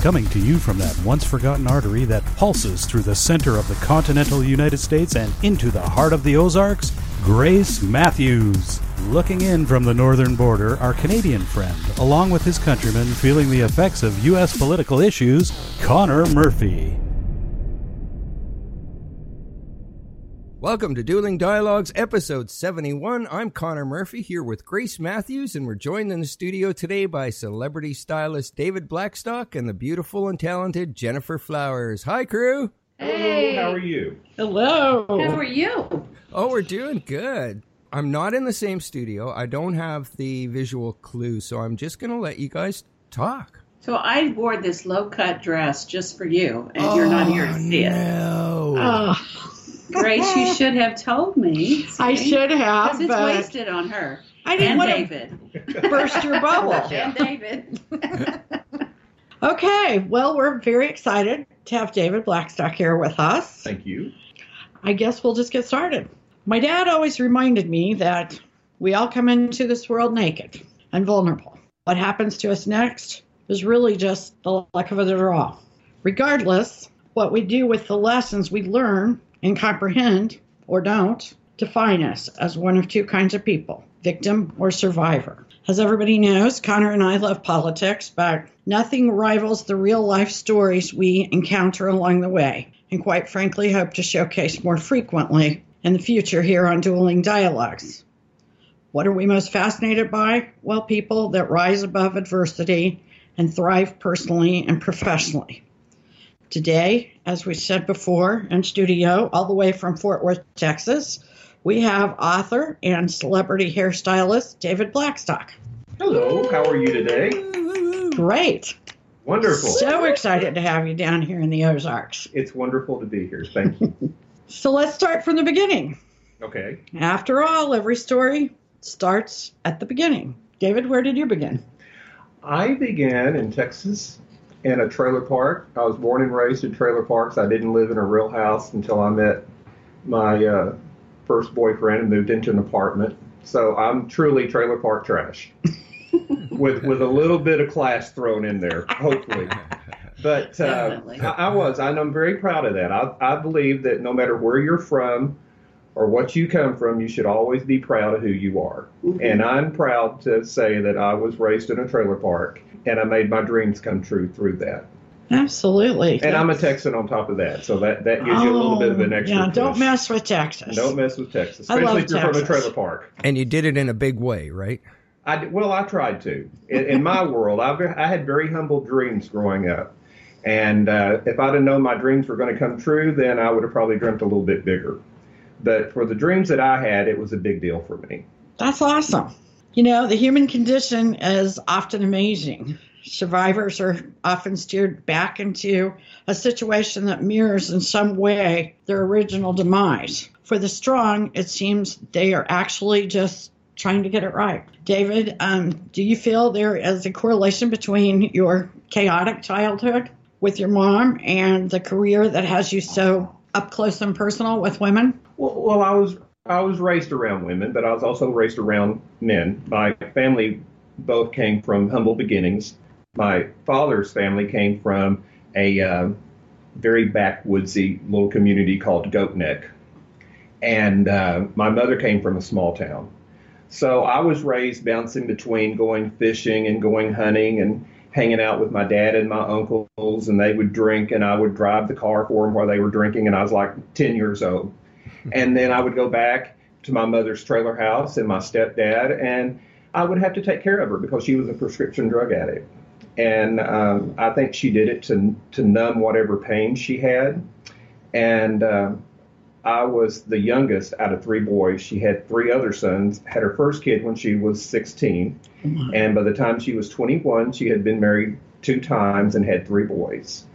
Coming to you from that once-forgotten artery that pulses through the center of the continental United States and into the heart of the Ozarks, Grace Matthews. Looking in from the northern border, our Canadian friend, along with his countrymen feeling the effects of U.S. political issues, Connor Murphy. Welcome to Dueling Dialogues, episode 71. I'm Connor Murphy, here with Grace Matthews, and we're joined in the studio today by celebrity stylist David Blackstock and the beautiful and talented Jennifer Flowers. Hi, crew. Hey. Hello, how are you? Hello. How are you? Oh, we're doing good. I'm not in the same studio. I don't have the visual clue, so I'm just going to let you guys talk. So I wore this low-cut dress just for you, and you're not here to see it. No. Oh, Grace, you should have told me. See? I should have. Because it's wasted on her. I didn't want to burst your bubble. And David. Okay, well, we're very excited to have David Blackstock here with us. Thank you. I guess we'll just get started. My dad always reminded me that we all come into this world naked and vulnerable. What happens to us next is really just the luck of the draw. Regardless, what we do with the lessons we learn and comprehend or don't define us as one of two kinds of people, victim or survivor. As everybody knows, Connor and I love politics, but nothing rivals the real life stories we encounter along the way, and quite frankly hope to showcase more frequently in the future here on Dueling Dialogues. What are we most fascinated by? Well, people that rise above adversity and thrive personally and professionally. Today, as we said before, in studio, all the way from Fort Worth, Texas, we have author and celebrity hairstylist David Blackstock. Hello, how are you today? Great. Wonderful. So excited to have you down here in the Ozarks. It's wonderful to be here. Thank you. So let's start from the beginning. Okay. After all, every story starts at the beginning. David, where did you begin? I began in Texas. In a trailer park. I was born and raised in trailer parks. I didn't live in a real house until I met my first boyfriend and moved into an apartment. So I'm truly trailer park trash with a little bit of class thrown in there, hopefully. But I was, and I'm very proud of that. I believe that no matter where you're from or what you come from, you should always be proud of who you are. Mm-hmm. And I'm proud to say that I was raised in a trailer park. And I made my dreams come true through that. Absolutely. And yes. I'm a Texan on top of that. So that gives you a little bit of an extra push. Don't mess with Texas. Don't mess with Texas. Especially if you're from a trailer park. And you did it in a big way, right? I tried to. In my world, I had very humble dreams growing up. And if I'd have known my dreams were going to come true, then I would have probably dreamt a little bit bigger. But for the dreams that I had, it was a big deal for me. That's awesome. You know, the human condition is often amazing. Survivors are often steered back into a situation that mirrors in some way their original demise. For the strong, it seems they are actually just trying to get it right. David, do you feel there is a correlation between your chaotic childhood with your mom and the career that has you so up close and personal with women? Well, I was raised around women, but I was also raised around men. My family both came from humble beginnings. My father's family came from a very backwoodsy little community called Goat Neck. And my mother came from a small town. So I was raised bouncing between going fishing and going hunting and hanging out with my dad and my uncles. And they would drink, and I would drive the car for them while they were drinking. And I was like 10 years old. And then I would go back to my mother's trailer house and my stepdad, and I would have to take care of her because she was a prescription drug addict. And I think she did it to numb whatever pain she had. And I was the youngest out of three boys. She had three other sons, had her first kid when she was 16. Mm-hmm. And by the time she was 21, she had been married 2 times and had 3 boys.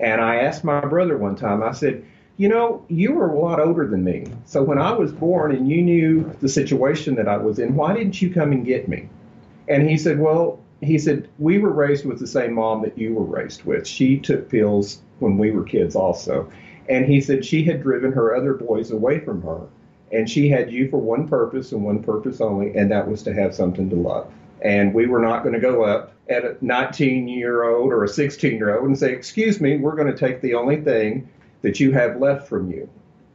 And I asked my brother one time, I said, you know, you were a lot older than me. So when I was born and you knew the situation that I was in, why didn't you come and get me? And he said, well, he said, we were raised with the same mom that you were raised with. She took pills when we were kids also. And he said she had driven her other boys away from her. And she had you for one purpose and one purpose only, and that was to have something to love. And we were not going to go up at a 19-year-old or a 16-year-old and say, excuse me, we're going to take the only thing that you have left from you.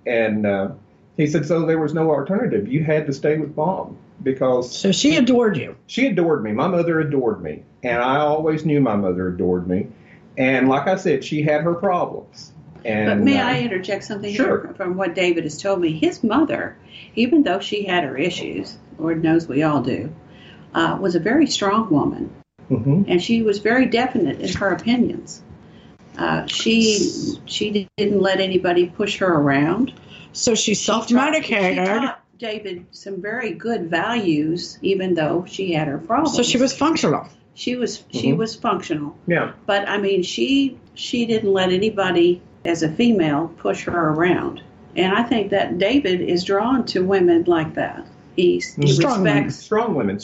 And he said, so there was no alternative. You had to stay with Mom because... So she adored you. She adored me. My mother adored me. And I always knew my mother adored me. And like I said, she had her problems. And, but may I interject something here from what David has told me? His mother, even though she had her issues, Lord knows we all do, was a very strong woman. Mm-hmm. And she was very definite in her opinions. She didn't let anybody push her around. So she self-medicated. She taught David some very good values, even though she had her problems. So she was functional. She was functional. Yeah. But, I mean, she didn't let anybody... as a female, push her around. And I think that David is drawn to women like that. He strong respects... Strong women.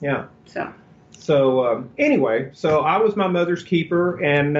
Yeah. So I was my mother's keeper, and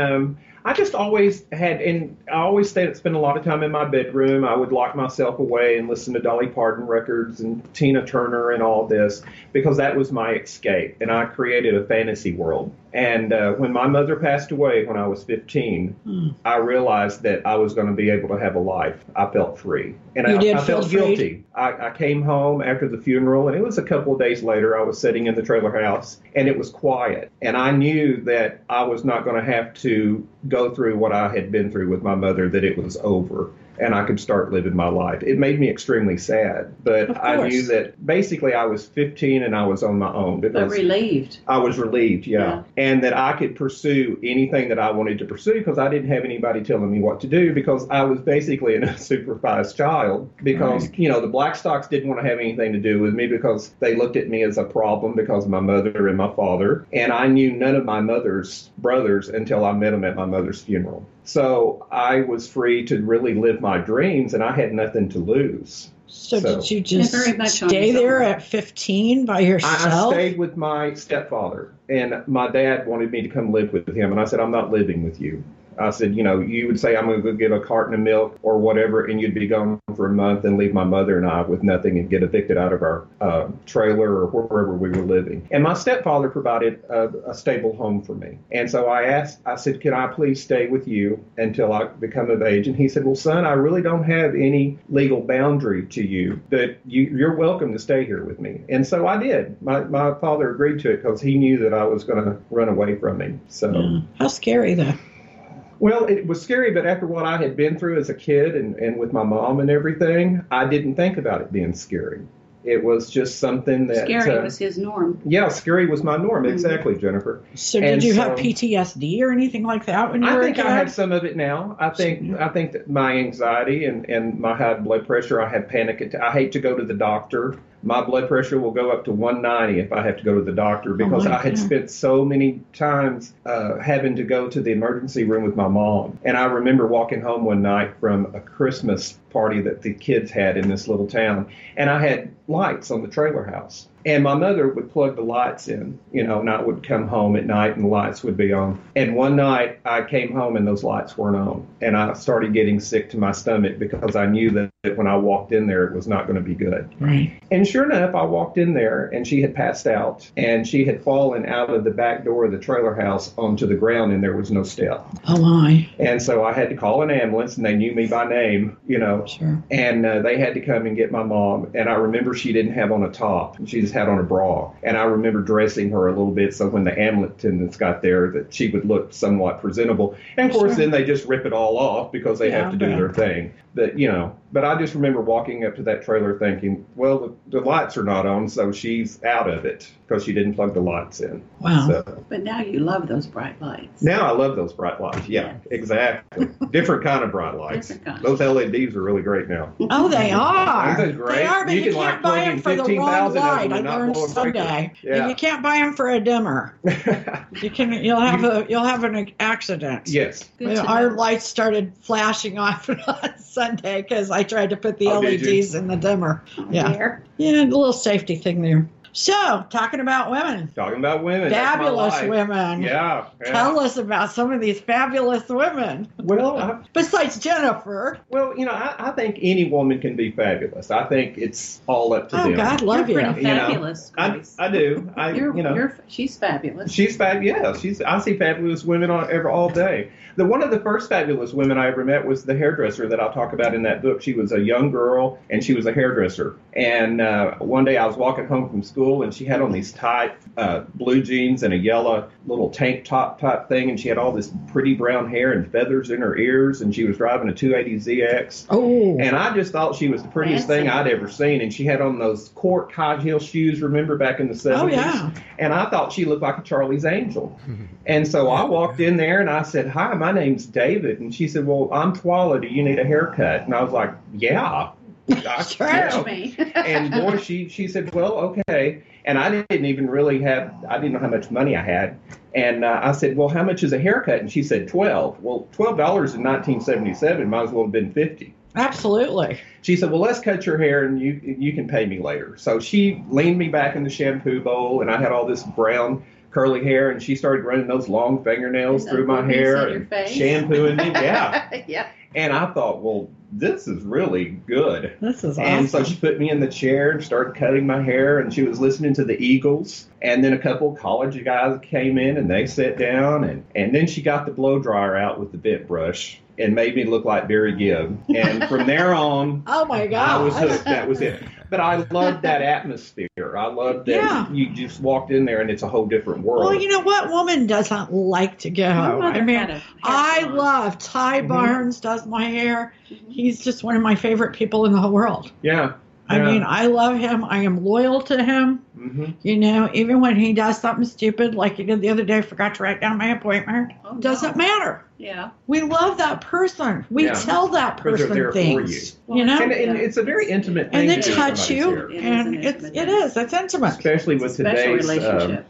I just always had, and I always spent a lot of time in my bedroom. I would lock myself away and listen to Dolly Parton records and Tina Turner and all this, because that was my escape, and I created a fantasy world. And when my mother passed away when I was 15, I realized that I was going to be able to have a life. I felt free. And I felt guilty. I came home after the funeral, and it was a couple of days later. I was sitting in the trailer house, and it was quiet. And I knew that I was not going to have to go through what I had been through with my mother, that it was over and I could start living my life. It made me extremely sad, but I knew that basically I was 15 and I was on my own. But relieved. I was relieved, yeah. And that I could pursue anything that I wanted to pursue because I didn't have anybody telling me what to do, because I was basically an unsupervised child because, you know, the Blackstocks didn't want to have anything to do with me because they looked at me as a problem because of my mother and my father. And I knew none of my mother's brothers until I met them at my mother's funeral. So I was free to really live my dreams, and I had nothing to lose. So did you just stay there at 15 by yourself? I stayed with my stepfather, and my dad wanted me to come live with him, and I said, I'm not living with you. I said, you know, you would say I'm going to go get a carton of milk or whatever, and you'd be gone for a month and leave my mother and I with nothing and get evicted out of our trailer or wherever we were living. And my stepfather provided a stable home for me. And so I said, can I please stay with you until I become of age? And he said, well, son, I really don't have any legal boundary to you, but you're welcome to stay here with me. And so I did. My father agreed to it because he knew that I was going to run away from him. So how scary, though. Well, it was scary, but after what I had been through as a kid and with my mom and everything, I didn't think about it being scary. It was just something that... Scary was his norm. Yeah, scary was my norm. Mm-hmm. Exactly, Jennifer. So did you have PTSD or anything like that when you were a kid? I think I have some of it now. I think that my anxiety and my high blood pressure, I have panic attacks. I hate to go to the doctor. My blood pressure will go up to 190 if I have to go to the doctor because I had spent so many times having to go to the emergency room with my mom. And I remember walking home one night from a Christmas party that the kids had in this little town, and I had lights on the trailer house. And my mother would plug the lights in, you know, and I would come home at night and the lights would be on. And one night I came home and those lights weren't on. And I started getting sick to my stomach because I knew that when I walked in there, it was not going to be good. Right. And sure enough, I walked in there and she had passed out and she had fallen out of the back door of the trailer house onto the ground and there was no step. Oh, my. And so I had to call an ambulance and they knew me by name, you know. Sure. And they had to come and get my mom. And I remember she didn't have on a top. She just had on a bra, and I remember dressing her a little bit so when the ambulance attendants got there that she would look somewhat presentable, and of course then they just rip it all off because they have to do their thing. But you know, But I just remember walking up to that trailer thinking, well, the lights are not on, so she's out of it because she didn't plug the lights in. Wow. So, but now you love those bright lights. Now I love those bright lights. Yeah, yes. Exactly. Different kind of bright lights. Those LEDs are really great now. Oh, they are. Great. They are, but you can't buy them for the wrong light. I learned someday. Yeah. And you can't buy them for a dimmer. You'll have an accident. Yes. Our lights started flashing off on Sunday because I tried to put the LEDs in the dimmer. Yeah. Yeah, a little safety thing there. So, talking about women. Talking about women. Fabulous women. Yeah, yeah. Tell us about some of these fabulous women. Well, besides Jennifer. Well, I think any woman can be fabulous. I think it's all up to them. Oh, God love you. You're pretty fabulous, Grace. I do. She's fabulous. She's fabulous. Yeah, I see fabulous women all day. One of the first fabulous women I ever met was the hairdresser that I'll talk about in that book. She was a young girl, and she was a hairdresser. And one day I was walking home from school, and she had on these tight blue jeans and a yellow little tank top type thing, and she had all this pretty brown hair and feathers in her ears, and she was driving a 280ZX. Oh! And I just thought she was the prettiest thing I'd ever seen, and she had on those cork high heel shoes, remember, back in the 70s? Oh, yeah. And I thought she looked like a Charlie's Angel. And so I walked in there, and I said, "Hi, my name's David." And she said, "Well, I'm Twyla. Do you need a haircut?" And I was like, "Yeah." Me. And boy, she said, "Well, okay." And I didn't know how much money I had. And I said, "Well, how much is a haircut?" And she said, $12. Well, $12 in 1977 might as well have been $50. Absolutely. She said, "Well, let's cut your hair and you can pay me later." So she leaned me back in the shampoo bowl, and I had all this brown curly hair, and she started running those long fingernails through my hair and shampooing me. Yeah. Yeah. And I thought, well, this is really good. This is awesome. And so she put me in the chair and started cutting my hair, and she was listening to the Eagles. And then a couple of college guys came in, and they sat down, and then she got the blow dryer out with the bent brush and made me look like Barry Gibb. And from there on, oh my God, I was hooked. That was it. But I loved that atmosphere. I loved that you just walked in there and it's a whole different world. Well, you know what? Woman doesn't like to go. I mean, I love Ty Barnes does my hair. He's just one of my favorite people in the whole world. Yeah. I mean, I love him. I am loyal to him. Mm-hmm. Even when he does something stupid, like he did the other day, forgot to write down my appointment, doesn't matter. Yeah. We love that person. We tell that person things. For you. And it's a very intimate thing. And they touch you. It is. It's intimate. Especially with today's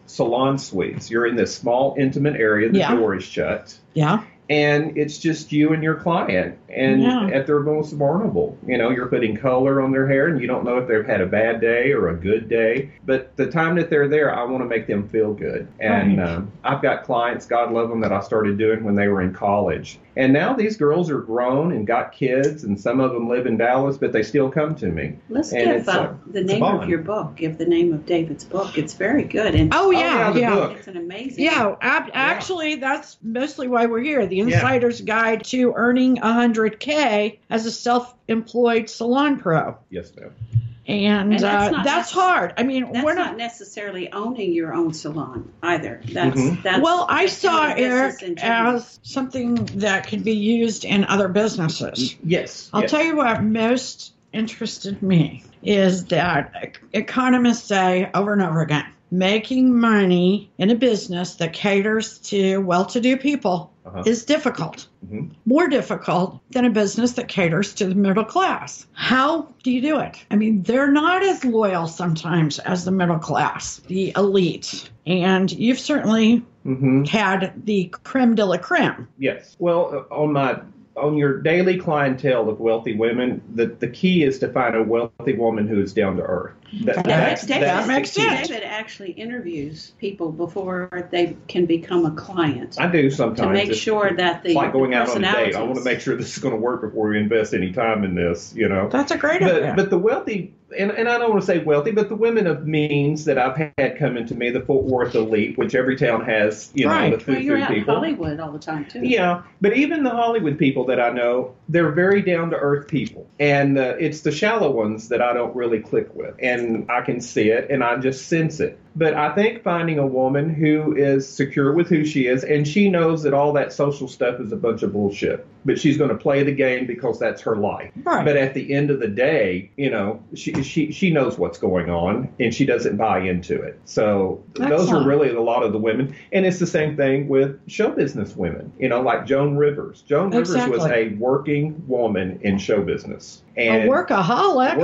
salon suites. You're in this small, intimate area. The door is shut. Yeah. And it's just you and your client, and at their most vulnerable. You're putting color on their hair, and you don't know if they've had a bad day or a good day. But the time that they're there, I want to make them feel good. And I've got clients, God love them, that I started doing when they were in college. And now these girls are grown and got kids, and some of them live in Dallas, but they still come to me. Let's give the name of your book. Give the name of David's book. It's very good. And book. It's an amazing. Yeah, actually, that's mostly why we're here. The Insider's Guide to Earning $100K as a Self-Employed Salon Pro. Yes, ma'am. And that's hard. I mean, we're not necessarily owning your own salon either. I saw it as something that could be used in other businesses. Yes. I'll tell you what most interested me is that economists say over and over again, making money in a business that caters to well-to-do people is difficult, more difficult than a business that caters to the middle class. How do you do it? I mean, they're not as loyal sometimes as the middle class, the elite. And you've certainly had the creme de la creme. Yes. Well, on your daily clientele of wealthy women, the key is to find a wealthy woman who is down to earth. That makes sense. David actually interviews people before they can become a client. I do sometimes. To make sure that the personalities. It's like going out on a date. I want to make sure this is going to work before we invest any time in this, That's a great idea. But the wealthy, and I don't want to say wealthy, but the women of means that I've had coming to me, the Fort Worth elite, which every town has, the food people. You're out in Hollywood all the time, too. Yeah, but even the Hollywood people that I know, they're very down-to-earth people. And it's the shallow ones that I don't really click with. And I can see it, and I just sense it. But I think finding a woman who is secure with who she is, and she knows that all that social stuff is a bunch of bullshit, but she's going to play the game because that's her life. Right. But at the end of the day, you know, she knows what's going on, and she doesn't buy into it. So those are really a lot of the women. And it's the same thing with show business women, you know, like Joan Rivers. Joan Rivers was a working woman in show business. And a workaholic.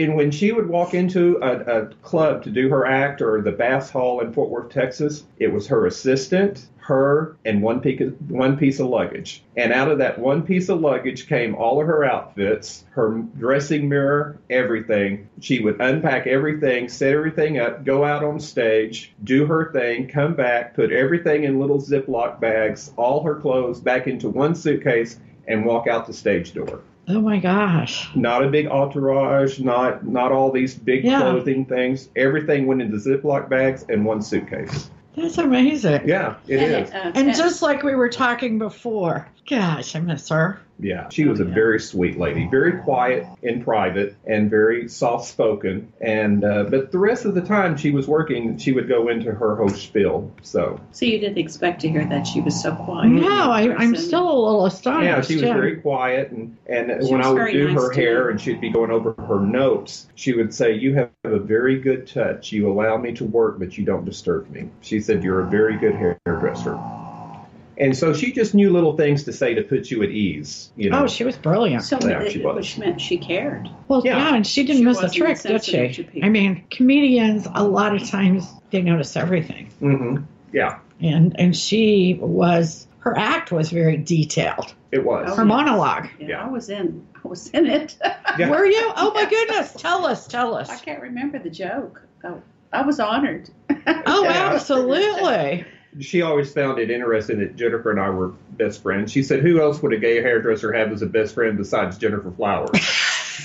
And when she would walk into a club to do her act, or the Bass Hall in Fort Worth, Texas, it was her assistant, her, and one piece of luggage. And out of that one piece of luggage came all of her outfits, her dressing mirror, everything. She would unpack everything, set everything up, go out on stage, do her thing, come back, put everything in little Ziploc bags, all her clothes back into one suitcase, and walk out the stage door. Oh, my gosh. Not a big entourage, not all these big clothing things. Everything went into Ziploc bags and one suitcase. That's amazing. Yeah, it is. And just like we were talking before, gosh, I miss her. Yeah, she was a very sweet lady, very quiet in private and very soft-spoken. And but the rest of the time she was working, she would go into her host spiel. So you didn't expect to hear that she was so quiet? No, I'm still a little astonished. Yeah, she was very quiet. And when I would do her hair and she'd be going over her notes, she would say, "You have a very good touch. You allow me to work, but you don't disturb me." She said, "You're a very good hairdresser." And so she just knew little things to say to put you at ease. You know? Oh, she was brilliant. So which meant she cared. Well, yeah and she miss a trick, did she? I mean, comedians, a lot of times, they notice everything. Mm-hmm. Yeah. And she was, her act was very detailed. It was. Her monologue. Yeah, I was in it. Yeah. Were you? Oh, my goodness. Tell us. I can't remember the joke. Oh, I was honored. Oh, absolutely. She always found it interesting that Jennifer and I were best friends. She said, "Who else would a gay hairdresser have as a best friend besides Jennifer Flowers?"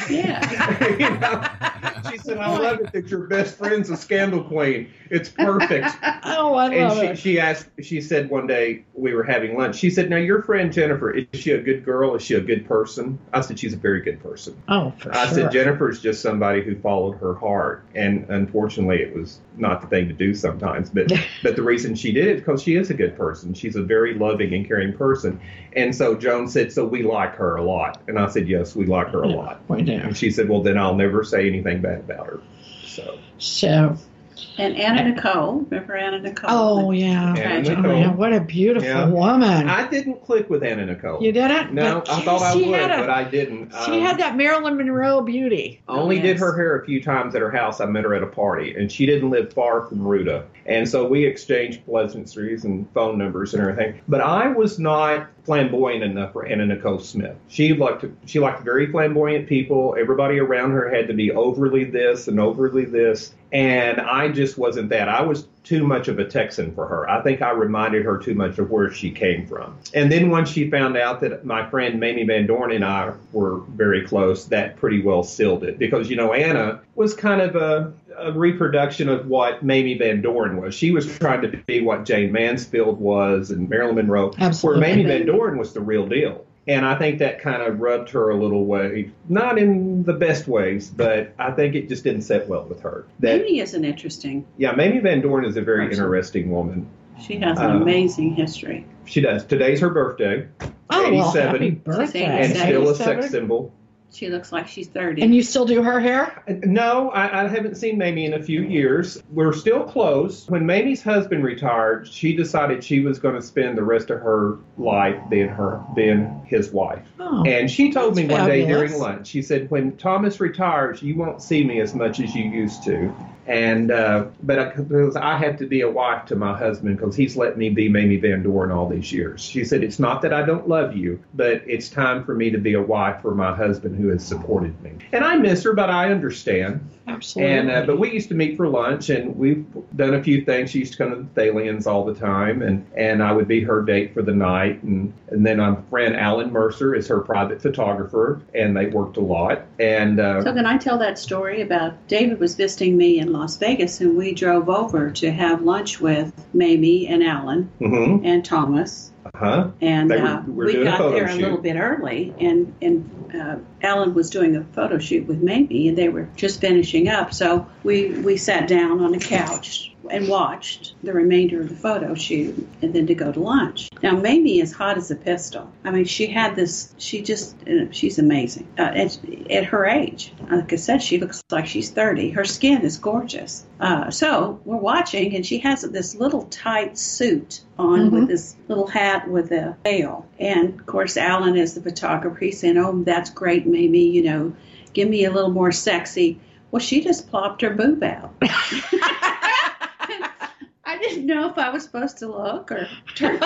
Yeah. You know? She said, "I love it that your best friend's a scandal queen. It's perfect." Oh, I love it. She said one day we were having lunch. She said, "Now your friend Jennifer, is she a good girl? Is she a good person?" I said, "She's a very good person." Oh, I said, "Jennifer's just somebody who followed her heart." And unfortunately, it was not the thing to do sometimes. But the reason she did it is because she is a good person. She's a very loving and caring person. And so Joan said, "So we like her a lot." And I said, "Yes, we like her a lot." And she said, "Well, then I'll never say anything bad about her." So. And Anna Nicole. Remember Anna Nicole? Oh, yeah. What a beautiful woman. I didn't click with Anna Nicole. You didn't? No, I thought I would, but I didn't. She had that Marilyn Monroe beauty. I only did her hair a few times at her house. I met her at a party, and she didn't live far from Ruta. And so we exchanged pleasantries and phone numbers and everything. But I was not flamboyant enough for Anna Nicole Smith. She liked very flamboyant people. Everybody around her had to be overly this. And I just wasn't that. I was too much of a Texan for her. I think I reminded her too much of where she came from. And then once she found out that my friend Mamie Van Doren and I were very close, that pretty well sealed it. Because, you know, Anna was kind of a reproduction of what Mamie Van Doren was. She was trying to be what Jane Mansfield was and Marilyn Monroe. Absolutely. Where Mamie Van Doren was the real deal. And I think that kind of rubbed her a little way, not in the best ways, but I think it just didn't sit well with her. Mamie is an interesting. Yeah, Mamie Van Doren is a very interesting woman. She has an amazing history. She does. Today's her birthday, 87, happy birthday. And still a sex symbol. She looks like she's 30. And you still do her hair? No, I haven't seen Mamie in a few years. We're still close. When Mamie's husband retired, she decided she was going to spend the rest of her life being his wife. Oh, and she told me one day during lunch, she said, "When Thomas retires, you won't see me as much as you used to." And because I have to be a wife to my husband because he's let me be Mamie Van Doren all these years. She said, "It's not that I don't love you, but it's time for me to be a wife for my husband who has supported me." And I miss her, but I understand. Absolutely. And but we used to meet for lunch, and we've done a few things. She used to come to the Thalians all the time, and I would be her date for the night. And then my friend Alan Mercer is her private photographer, and they worked a lot. And so can I tell that story about David was visiting me in Las Vegas, and we drove over to have lunch with Mamie and Alan and Thomas. Uh-huh. And we got there a little bit early, and Alan was doing a photo shoot with Mamie, and they were just finishing up. So we sat down on a couch and watched the remainder of the photo shoot, and then to go to lunch. Now, Mamie is hot as a pistol. I mean, she had this, she's amazing. At her age, like I said, she looks like she's 30. Her skin is gorgeous. So we're watching, and she has this little tight suit on with this little hat with a veil. And, of course, Alan is the photographer. He's saying, oh, that's great, Mamie, you know, give me a little more sexy. Well, she just plopped her boob out. I didn't know if I was supposed to look or turn.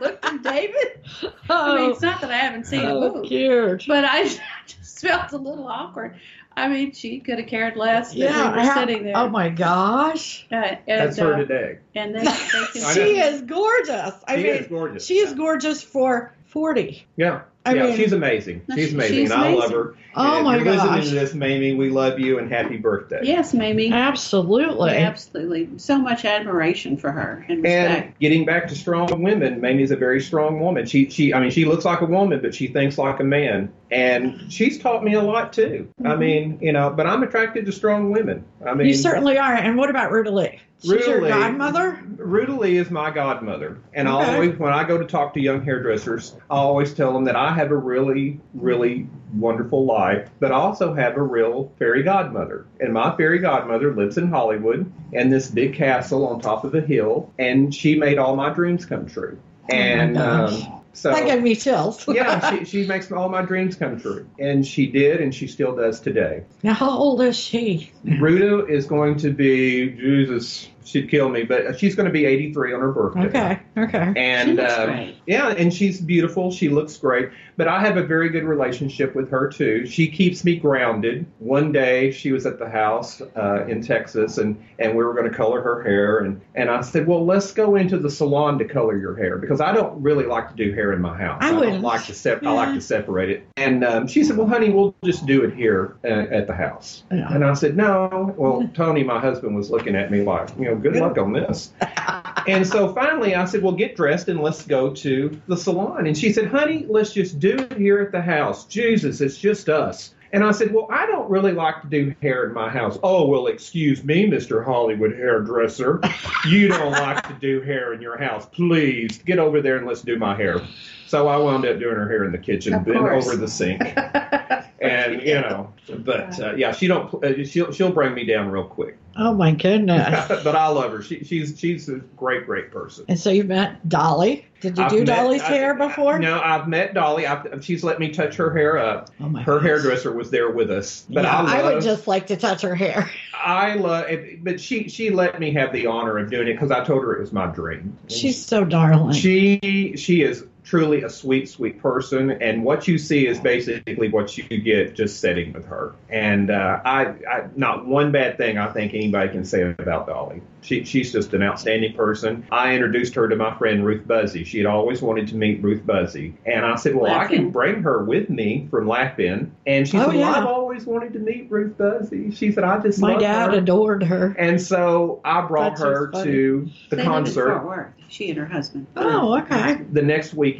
Look to David. I mean, it's not that I haven't seen a boob, cute. But I just felt a little awkward. I mean, she could have cared less. Yeah, we were sitting there. Oh my gosh, that's her today. And then she is gorgeous. I mean, she is gorgeous. She is gorgeous for 40. Yeah. I mean, she's amazing. She's amazing, and I love her. Oh, my gosh. If you're listening to this, Mamie, we love you, and happy birthday. Yes, Mamie. Absolutely. Absolutely. So much admiration for her and respect. And getting back to strong women, Mamie's a very strong woman. She looks like a woman, but she thinks like a man. And she's taught me a lot, too. Mm-hmm. I mean, you know, but I'm attracted to strong women. I mean, you certainly are. And what about Ruta Lee? She's your godmother? Ruta Lee is my godmother. And I always, when I go to talk to young hairdressers, I always tell them that I have a really, really wonderful life, but I also have a real fairy godmother. And my fairy godmother lives in Hollywood in this big castle on top of a hill, and she made all my dreams come true. And so that gave me chills. Yeah, she makes all my dreams come true. And she did, and she still does today. Now, how old is she? Ruta is going to be, Jesus, she'd kill me, but she's going to be 83 on her birthday. Okay. And she looks great. Yeah, and she's beautiful. She looks great. But I have a very good relationship with her, too. She keeps me grounded. One day, she was at the house in Texas, and we were going to color her hair. And I said, well, let's go into the salon to color your hair, because I don't really like to do hair in my house. I like to separate it. And she said, well, honey, we'll just do it here at the house. Yeah. And I said, no. Well, Tony, my husband, was looking at me like, you know, good luck on this. And so finally I said, well, get dressed and let's go to the salon. And she said, honey, let's just do it here at the house. Jesus, it's just us. And I said, well, I don't really like to do hair in my house. Oh, well, excuse me, Mr. Hollywood hairdresser. You don't like to do hair in your house. Please get over there and let's do my hair. So I wound up doing her hair in the kitchen, then over the sink. And, you know, but yeah, she'll bring me down real quick. Oh, my goodness. But I love her. She's a great, great person. And so you met Dolly. Did you do Dolly's hair before? No, I've met Dolly. She's let me touch her hair up. Oh my goodness. Hairdresser was there with us. But yeah, I would just like to touch her hair. I love it. But she let me have the honor of doing it because I told her it was my dream. She's so darling. She is truly a sweet, sweet person. And what you see is basically what you get just sitting with her. And I not one bad thing I think anybody can say about Dolly. She's just an outstanding person. I introduced her to my friend Ruth Buzzi. She had always wanted to meet Ruth Buzzi. And I said, well, I can bring her with me from Laugh-In. And she said, I've always wanted to meet Ruth Buzzi. She said, I just love her. My dad adored her. And so I brought her to the concert. They live in Fort Worth, she and her husband. Oh, okay. The next weekend,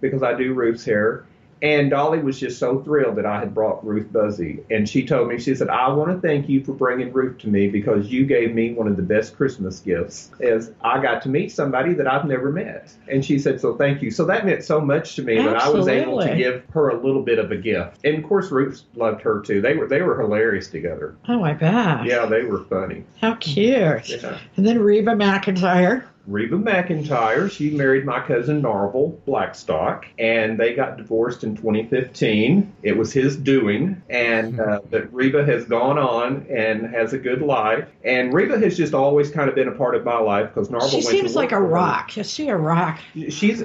because I do Ruth's hair. And Dolly was just so thrilled that I had brought Ruth Buzzi. And she told me, she said, I want to thank you for bringing Ruth to me because you gave me one of the best Christmas gifts is I got to meet somebody that I've never met. And she said, so thank you. So that meant so much to me. Absolutely. That I was able to give her a little bit of a gift. And, of course, Ruth loved her, too. They were hilarious together. Oh, I bet. Yeah, they were funny. How cute. Yeah. And then Reba McEntire. Reba McEntire, she married my cousin Narvel Blackstock, and they got divorced in 2015. It was his doing, and but Reba has gone on and has a good life. And Reba has just always kind of been a part of my life because Narvel. She seems like a rock. Is she a rock? She's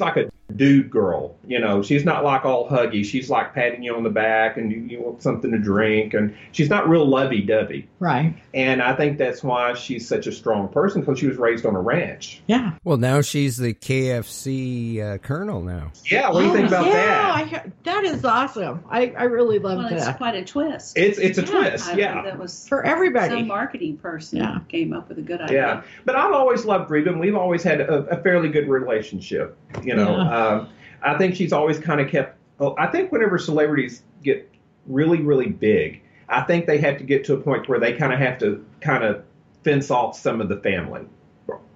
like a dude girl, you know. She's not like all huggy. She's like patting you on the back and you want something to drink, and she's not real lovey-dovey. Right. And I think that's why she's such a strong person, because she was raised on a ranch. Yeah. Well, now she's the KFC colonel now. Yeah, what do you think about that? Yeah, that is awesome. I really love that. Well, it's quite a twist. It's a twist, yeah. That was for everybody. Some marketing person came up with a good idea. Yeah, but I've always loved Reba. We've always had a fairly good relationship, you know. Yeah. I think she's always kind of kept, I think whenever celebrities get really, really big, I think they have to get to a point where they kind of have to kind of fence off some of the family.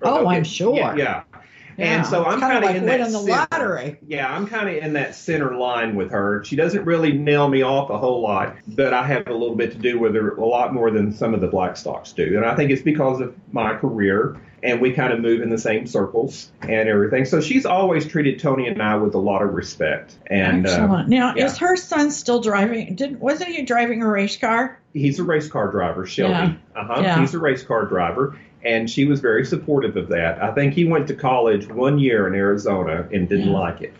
Oh, I'm sure. Yeah. And so I'm kind of like in that the lottery. Yeah, I'm kind of in that center line with her. She doesn't really nail me off a whole lot, but I have a little bit to do with her, a lot more than some of the Blackstocks do. And I think it's because of my career, and we kind of move in the same circles and everything. So she's always treated Tony and I with a lot of respect. And excellent. Now, is her son still driving? Wasn't he driving a race car? He's a race car driver, Shelby. Yeah. He's a race car driver. And she was very supportive of that. I think he went to college 1 year in Arizona and didn't like it.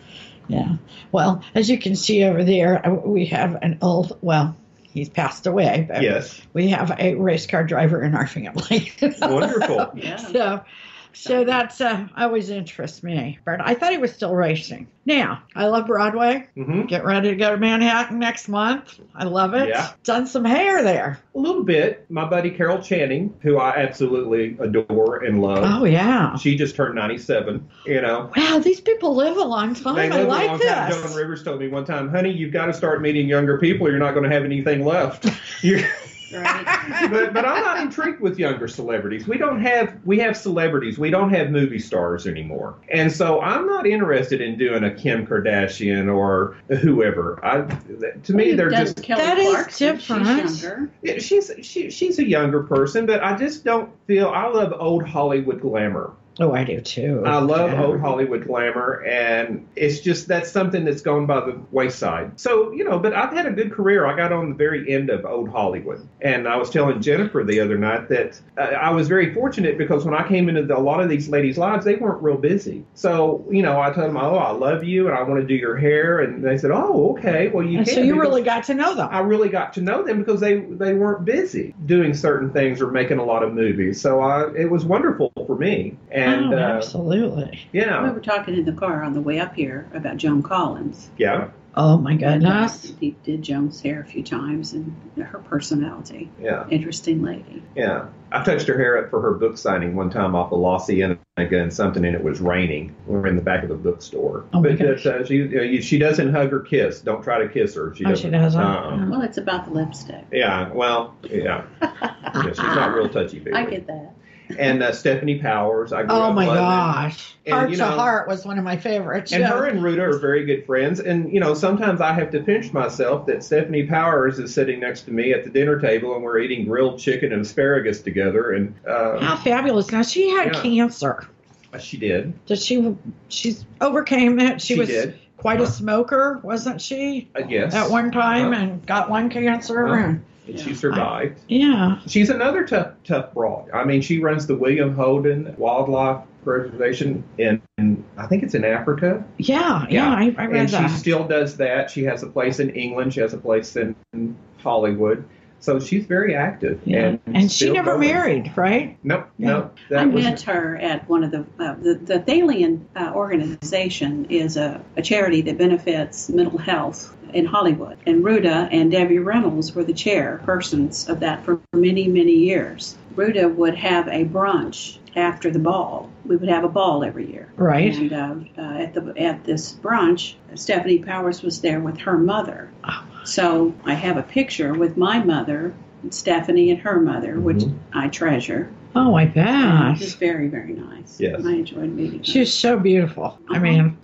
Yeah. Well, as you can see over there, we have an old, well, he's passed away. But we have a race car driver in our family. Wonderful. Yeah. So that's always interests me. But I thought he was still racing. Now, I love Broadway. Mm-hmm. Get ready to go to Manhattan next month. I love it. Yeah. Done some hair there. A little bit. My buddy Carol Channing, who I absolutely adore and love. Oh, yeah. She just turned 97, you know. Wow, these people live a long time. They live a long time. Joan Rivers told me one time, honey, you've got to start meeting younger people. You're not going to have anything left. Right. but I'm not intrigued with younger celebrities. We have celebrities. We don't have movie stars anymore. And so I'm not interested in doing a Kim Kardashian or whoever. To me, they're just Kelly Clarkson. Is different. She's younger. Yeah, she's a younger person, but I just don't feel. I love old Hollywood glamour. Oh, I do too. I love old Hollywood glamour, and it's just that's something that's gone by the wayside. So, you know, but I've had a good career. I got on the very end of old Hollywood, and I was telling Jennifer the other night that I was very fortunate because when I came into a lot of these ladies' lives, they weren't real busy. So, you know, I told them, oh, I love you, and I want to do your hair, and they said, oh, okay, well, you can. So you really got to know them. I really got to know them because they weren't busy doing certain things or making a lot of movies. So it was wonderful for me. And, absolutely. Yeah. We were talking in the car on the way up here about Joan Collins. Yeah. Oh, my goodness. He did Joan's hair a few times and her personality. Yeah. Interesting lady. Yeah. I touched her hair up for her book signing one time off of La Cienega and something, and it was raining. We were in the back of the bookstore. Oh, but she doesn't hug or kiss. Don't try to kiss her. She doesn't. Well, it's about the lipstick. Yeah. Well, yeah. She's not real touchy-feely. I get that. And Stephanie Powers. I grew up loving. And, Heart to Heart was one of my favorites. And her and Ruta are very good friends. And, you know, sometimes I have to pinch myself that Stephanie Powers is sitting next to me at the dinner table and we're eating grilled chicken and asparagus together. And how fabulous. Now, she had cancer. She did. She overcame it. She did. Quite a smoker, wasn't she? Yes. At one time and got lung cancer and she survived. She's another tough broad. I mean, she runs the William Holden Wildlife Preservation in I think it's in Africa. I read that. And she still does that. She has a place in England. She has a place in Hollywood. So she's very active. Yeah. And she never married, right? Nope. I met her at one of the Thalian organization is a charity that benefits mental health in Hollywood. And Ruta and Debbie Reynolds were the chairpersons of that for many, many years. Ruta would have a brunch after the ball. We would have a ball every year. Right. And at this brunch, Stephanie Powers was there with her mother. Oh. So I have a picture with my mother, Stephanie, and her mother, which I treasure. Oh, I bet. She's very, very nice. Yes. I enjoyed meeting her. She's so beautiful. Uh-huh. I mean,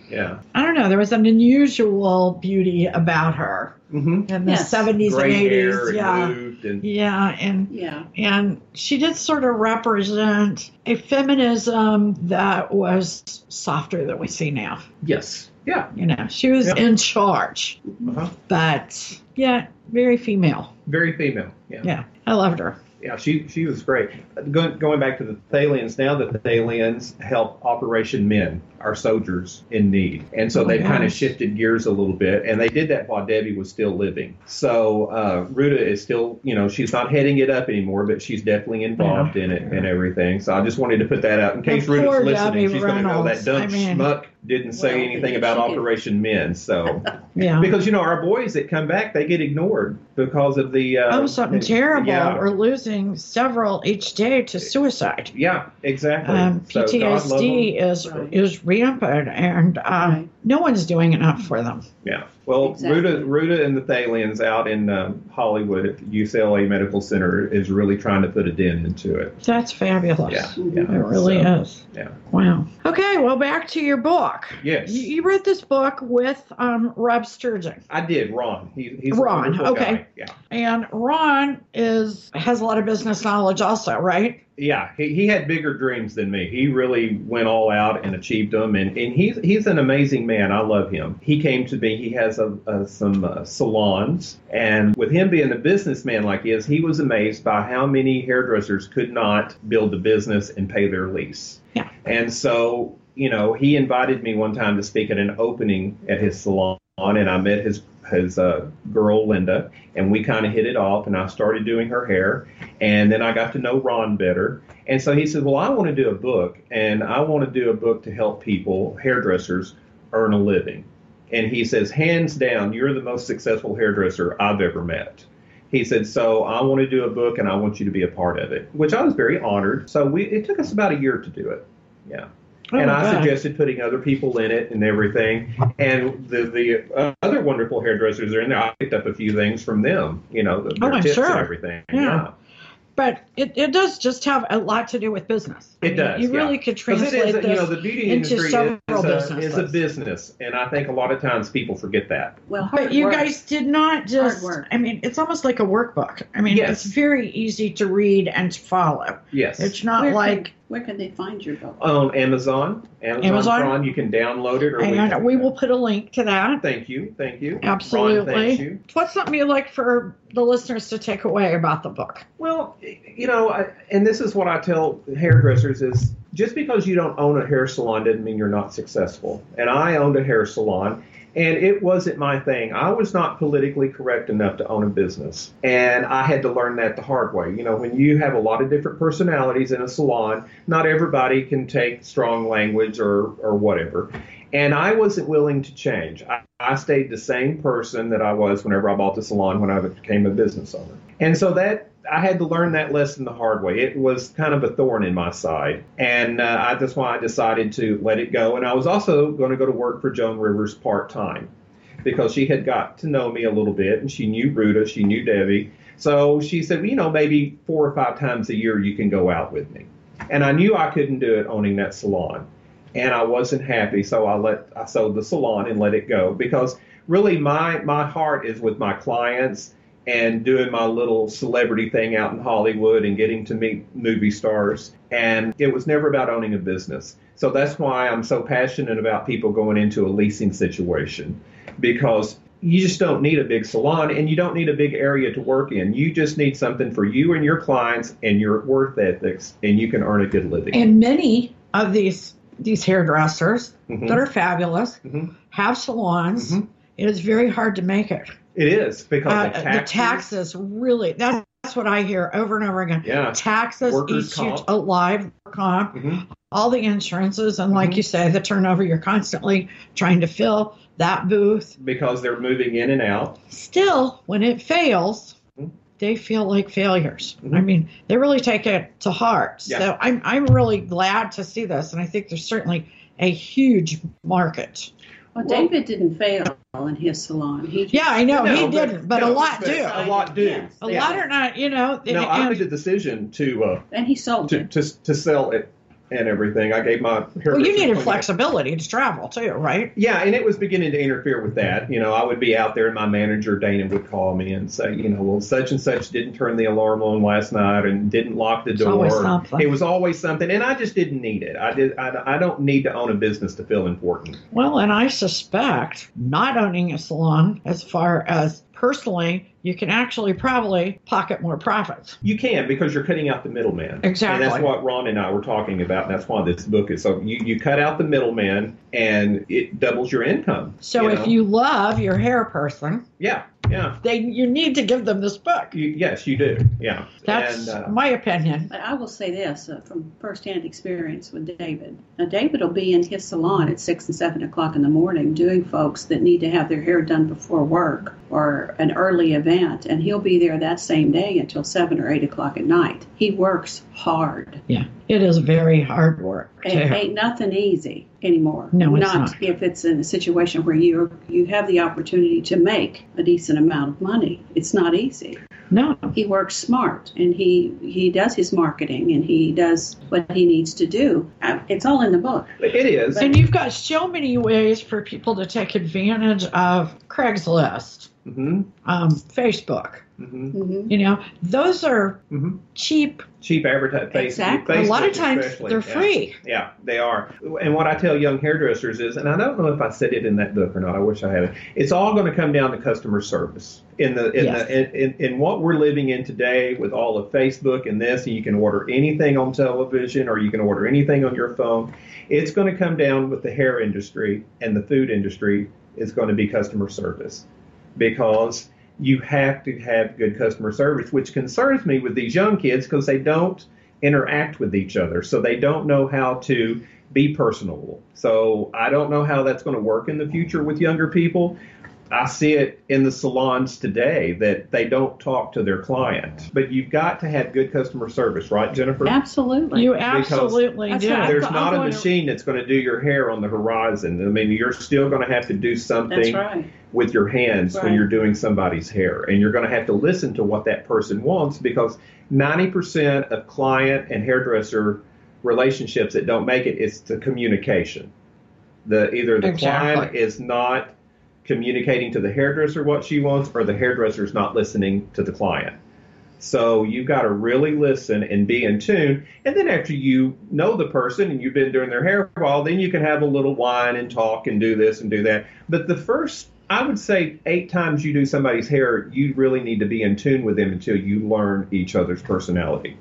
I don't know. There was an unusual beauty about her in the 70s Gray and 80s. Hair and she did sort of represent a feminism that was softer than we see now. Yes. Yeah. You know, she was in charge, but very female. Very female. Yeah. Yeah. I loved her. Yeah, she was great. Going back to the Thalians now, the Thalians help Operation Men, our soldiers in need. And so they kind of shifted gears a little bit, and they did that while Debbie was still living. So Ruta is still, you know, she's not heading it up anymore, but she's definitely involved in it and everything. So I just wanted to put that out in case Ruta's listening. She's going to know that schmuck didn't say anything about Operation Men. So because, you know, our boys that come back, they get ignored because of the something terrible. We're losing several each day to suicide. Yeah, exactly. PTSD is rampant, and no one's doing enough for them. Yeah. Well, exactly. Ruta and the Thalians out in Hollywood at the UCLA Medical Center is really trying to put a dent into it. That's fabulous. Yeah. Mm-hmm. It really is. Yeah. Wow. Okay. Well, back to your book. Yes. You wrote this book with Rob Sturgeon. I did. Ron. He's Ron. Okay. Guy. Yeah. And Ron has a lot of business knowledge also, right? Yeah, he had bigger dreams than me. He really went all out and achieved them, and he's an amazing man. I love him. He came to me. He has some salons, and with him being a businessman like he is, he was amazed by how many hairdressers could not build the business and pay their lease. Yeah. And so, you know, he invited me one time to speak at an opening at his salon, and I met his girl Linda, and we kind of hit it off, and I started doing her hair, and then I got to know Ron better. And so he said, well, I want to do a book, and I want to do a book to help people, hairdressers, earn a living. And he says, hands down, you're the most successful hairdresser I've ever met. He said, so I want to do a book, and I want you to be a part of it, which I was very honored. So it took us about a year to do it. Yeah. Oh, and I suggested putting other people in it and everything. And the other wonderful hairdressers are in there. I picked up a few things from them, you know, their tips and everything. Yeah. But it does just have a lot to do with business. It does. You really could translate this into several businesses. It is a business, and I think a lot of times people forget that. Well, but you guys did not just. I mean, it's almost like a workbook. I mean, yes. It's very easy to read and to follow. Yes. It's not where can they find your book? Amazon. You can download it, and we will put a link to that. Thank you. Absolutely. Ron, thank you. What's something you'd like for the listeners to take away about the book? Well, you know, and this is what I tell hairdressers is just because you don't own a hair salon doesn't mean you're not successful. And I owned a hair salon, and it wasn't my thing. I was not politically correct enough to own a business. And I had to learn that the hard way. You know, when you have a lot of different personalities in a salon, not everybody can take strong language or whatever. And I wasn't willing to change. I stayed the same person that I was whenever I bought the salon when I became a business owner. And so that I had to learn that lesson the hard way. It was kind of a thorn in my side. And that's why I decided to let it go. And I was also going to go to work for Joan Rivers part-time because she had got to know me a little bit, and she knew Ruta, she knew Debbie. So she said, well, you know, maybe 4 or 5 times a year you can go out with me. And I knew I couldn't do it owning that salon. And I wasn't happy, so I sold the salon and let it go because really my heart is with my clients and doing my little celebrity thing out in Hollywood and getting to meet movie stars. And it was never about owning a business. So that's why I'm so passionate about people going into a leasing situation, because you just don't need a big salon and you don't need a big area to work in. You just need something for you and your clients and your work ethics, and you can earn a good living. And many of these hairdressers that are fabulous have salons. Mm-hmm. It is very hard to make it. It is because the taxes really, that's what I hear over and over again. Yeah. Taxes eat you alive, comp, all the insurances, and like you say, the turnover, you're constantly trying to fill that booth. Because they're moving in and out. Still, when it fails, they feel like failures. Mm-hmm. I mean, they really take it to heart. Yeah. So I'm really glad to see this, and I think there's certainly a huge market. Well, David didn't fail in his salon. A lot do. Yes, a lot are not, you know. I made the decision to and he sold it. To sell it and everything. I gave my hair. Well, you needed flexibility to travel too, right? Yeah, and it was beginning to interfere with that. You know, I would be out there, and my manager Dana would call me and say, you know, well, such and such didn't turn the alarm on last night and didn't lock the door. It was always something, and I just didn't need it. I don't need to own a business to feel important. Well, and I suspect not owning a salon, as far as personally, you can actually probably pocket more profits. You can, because you're cutting out the middleman. Exactly. And that's what Ron and I were talking about. And that's why this book is so you cut out the middleman, and it doubles your income. So you know? If you love your hair person, you need to give them this book. Yes, you do. Yeah, that's my opinion. I will say this from firsthand experience with David. Now, David will be in his salon at 6 and 7 o'clock in the morning doing folks that need to have their hair done before work or an early event, and he'll be there that same day until 7 or 8 o'clock at night. He works hard. Yeah, it is very hard work. It ain't nothing easy anymore. No, it's not. If it's in a situation where you have the opportunity to make a decent amount of money, it's not easy. No. He works smart, and he does his marketing, and he does what he needs to do. It's all in the book. It is. But, and you've got so many ways for people to take advantage of Craigslist, Facebook. You know, those are cheap advertising. Exactly. A lot of times they're free. Yeah, they are. And what I tell young hairdressers is, and I don't know if I said it in that book or not. I wish I had. It's all going to come down to customer service. In what we're living in today, with all of Facebook and this, and you can order anything on television or you can order anything on your phone. It's going to come down with the hair industry and the food industry. It's going to be customer service, because you have to have good customer service, which concerns me with these young kids because they don't interact with each other. So they don't know how to be personable. So I don't know how that's going to work in the future with younger people. I see it in the salons today that they don't talk to their client. But you've got to have good customer service, right, Jennifer? Absolutely. You absolutely do. There's not a machine that's going to do your hair on the horizon. I mean, you're still going to have to do something with your hands when you're doing somebody's hair. And you're going to have to listen to what that person wants, because 90% of client and hairdresser relationships that don't make it, it's the communication. Either the client is not communicating to the hairdresser what she wants, or the hairdresser's not listening to the client. So you've got to really listen and be in tune. And then after you know the person and you've been doing their hair for a while, then you can have a little wine and talk and do this and do that. But the first, I would say, 8 times you do somebody's hair, you really need to be in tune with them until you learn each other's personality.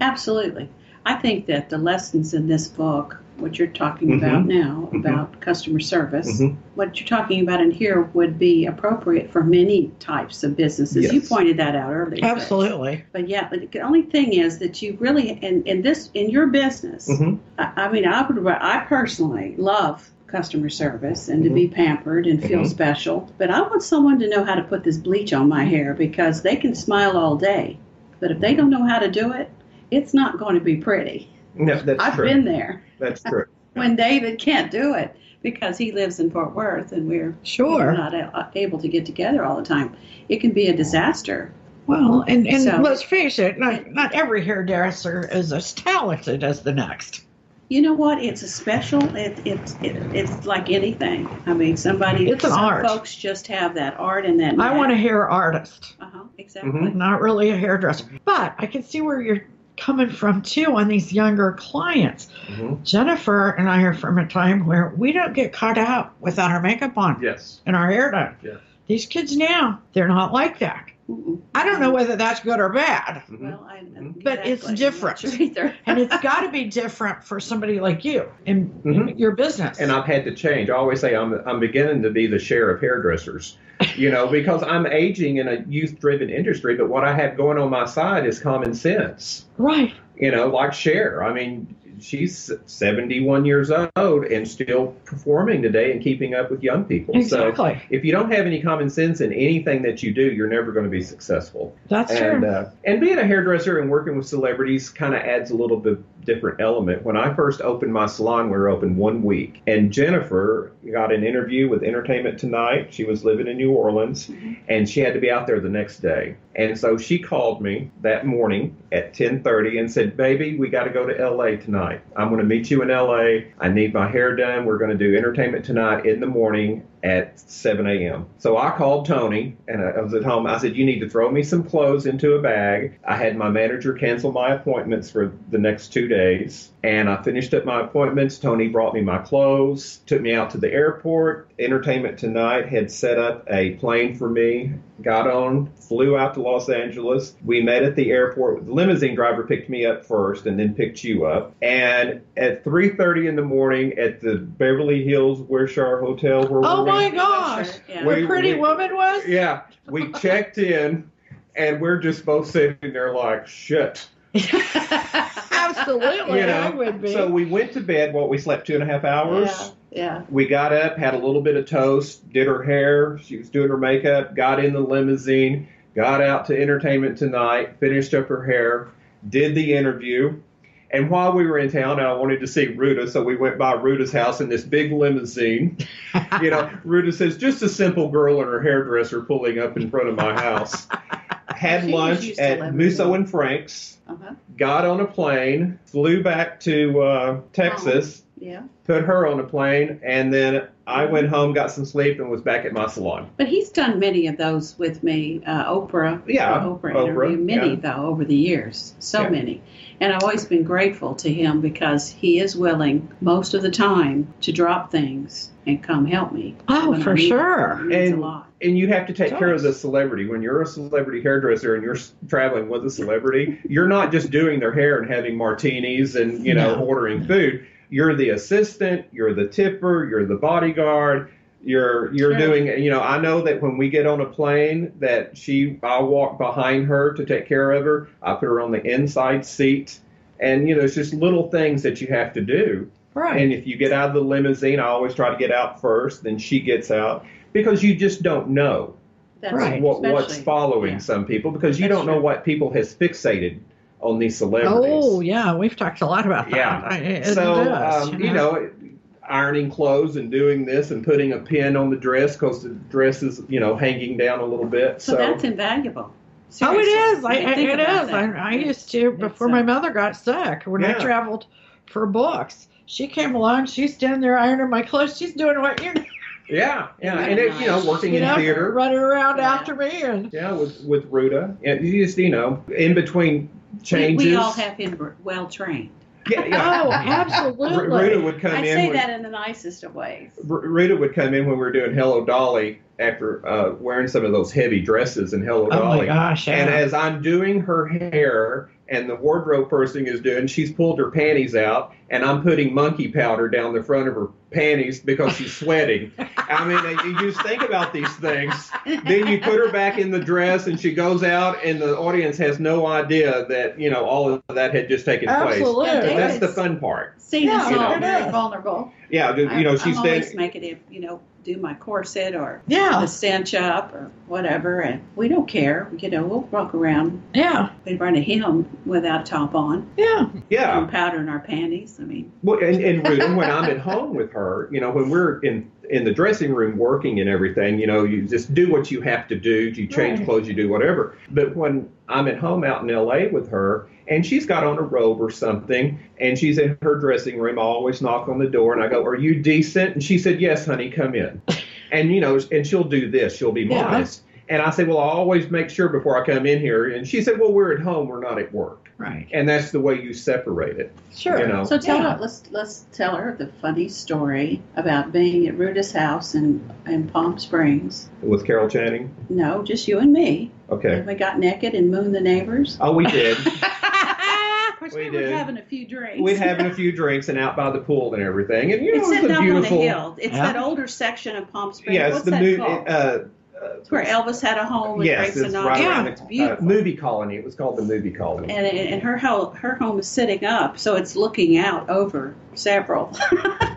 Absolutely. I think that the lessons in this book, what you're talking about now, about customer service, what you're talking about in here would be appropriate for many types of businesses. Yes. You pointed that out earlier. Absolutely. But the only thing is that you really, in your business, I personally love customer service and to be pampered and feel special. But I want someone to know how to put this bleach on my hair, because they can smile all day. But if they don't know how to do it, it's not going to be pretty. No, that's true. I've been there. That's true. When David can't do it because he lives in Fort Worth and we're not able to get together all the time, it can be a disaster. Well, and let's face it, not every hairdresser is as talented as the next. You know what? It's a special. It's like anything. I mean, some folks just have that art and that. I want a hair artist. Exactly. Not really a hairdresser, but I can see where you're coming from too on these younger clients. Jennifer and I are from a time where we don't get caught out without our makeup on and our hair done. These kids now, they're not like that. I don't know whether that's good or bad, but it's different. Sure. And it's got to be different for somebody like you and your business. And I've had to change. I always say I'm beginning to be the Cher of hairdressers, because I'm aging in a youth-driven industry. But what I have going on my side is common sense. Right. Like Cher. I mean, she's 71 years old and still performing today and keeping up with young people. Exactly. So if you don't have any common sense in anything that you do, you're never going to be successful. That's true. And being a hairdresser and working with celebrities kind of adds a little bit different element. When I first opened my salon, we were open 1 week, and Jennifer got an interview with Entertainment Tonight. She was living in New Orleans, and she had to be out there the next day. And so she called me that morning at 10:30 and said, "Baby, we got to go to L.A. tonight. I'm going to meet you in L.A. I need my hair done. We're going to do Entertainment Tonight in the morning at 7 a.m. So I called Tony, and I was at home. I said, "You need to throw me some clothes into a bag." I had my manager cancel my appointments for the next 2 days. And I finished up my appointments. Tony brought me my clothes, took me out to the airport. Entertainment Tonight had set up a plane for me, got on, flew out to Los Angeles. We met at the airport. The limousine driver picked me up first and then picked you up. And at 3:30 in the morning at the Beverly Hills Wearshire Hotel, where the pretty woman was? Yeah. We checked in, and we're just both sitting there like, shit. Absolutely, I would be. So we went to bed. We slept 2.5 hours. Yeah. We got up, had a little bit of toast, did her hair. She was doing her makeup, got in the limousine, got out to Entertainment Tonight, finished up her hair, did the interview. And while we were in town, I wanted to see Ruta, so we went by Ruta's house in this big limousine. You know, Ruta says, just a simple girl and her hairdresser pulling up in front of my house. Had lunch at Musso and Frank's, got on a plane, flew back to Texas, put her on a plane, and then I went home, got some sleep, and was back at my salon. But he's done many of those with me, Oprah. Yeah, Oprah. Many, though, over the years. So many. And I've always been grateful to him because he is willing most of the time to drop things and come help me. Oh, for sure. It means a lot. And you have to take care of the celebrity. When you're a celebrity hairdresser and you're traveling with a celebrity, you're not just doing their hair and having martinis and, you know, ordering food. You're the assistant, you're the tipper, you're the bodyguard, you're doing, you know, I know that when we get on a plane that I walk behind her to take care of her. I put her on the inside seat. And, you know, it's just little things that you have to do. Right. And if you get out of the limousine, I always try to get out first, then she gets out because you just don't know what's following some people because you don't know what people has fixated on these celebrities. Oh, yeah. We've talked a lot about that. Yeah. You know, ironing clothes and doing this and putting a pin on the dress because the dress is, you know, hanging down a little bit. So that's invaluable. Seriously. Oh, it is. It is. I used to, before my mother got sick, when I traveled for books, she came along, she's down there ironing my clothes. She's doing what you're doing. Yeah, yeah, and it, you know, working in theater. Running around after me. And with Ruta. And you just, you know, in between changes. We all have him well trained. Yeah, yeah. Oh, absolutely. Ruta would come in. I say that in the nicest of ways. Ruta would come in when we were doing Hello, Dolly after wearing some of those heavy dresses in Hello, Dolly. Oh, my gosh. Yeah. And as I'm doing her hair and the wardrobe person is doing, she's pulled her panties out, and I'm putting monkey powder down the front of her panties because she's sweating. I mean, you just think about these things. Then you put her back in the dress, and she goes out, and the audience has no idea that, you know, all of that had just taken place. Absolutely. That's the fun part. See, it's all very vulnerable. Yeah, you know, she's always making it, you know, do my corset or the cinch up or whatever, and we don't care. You know, we'll walk around in front of him without top on. Yeah, yeah. And powder in our panties. I mean, well, and Ruta, when I'm at home with her, you know, when we're in the dressing room working and everything, you know, you just do what you have to do. You change clothes, you do whatever. But when I'm at home out in L.A. with her, and she's got on a robe or something, and she's in her dressing room. I always knock on the door, and I go, "Are you decent?" And she said, "Yes, honey, come in." And, you know, and she'll do this. She'll be modest. And I say, "Well, I always make sure before I come in here." And she said, "Well, we're at home. We're not at work." Right. And that's the way you separate it. Sure. You know? So her, let's tell her the funny story about being at Ruta's house in Palm Springs. With Carol Channing? No, just you and me. Okay. And we got naked and mooned the neighbors. Oh, we did. We were having a few drinks. We'd having a few drinks and out by the pool and everything. And, you know, it's a beautiful. On a hill. It's that older section of Palm Springs. Yeah, it's called? It's where Elvis had a home. Yes, it's right around it's beautiful. Movie Colony. It was called the Movie Colony. And her home is sitting up, so it's looking out over several.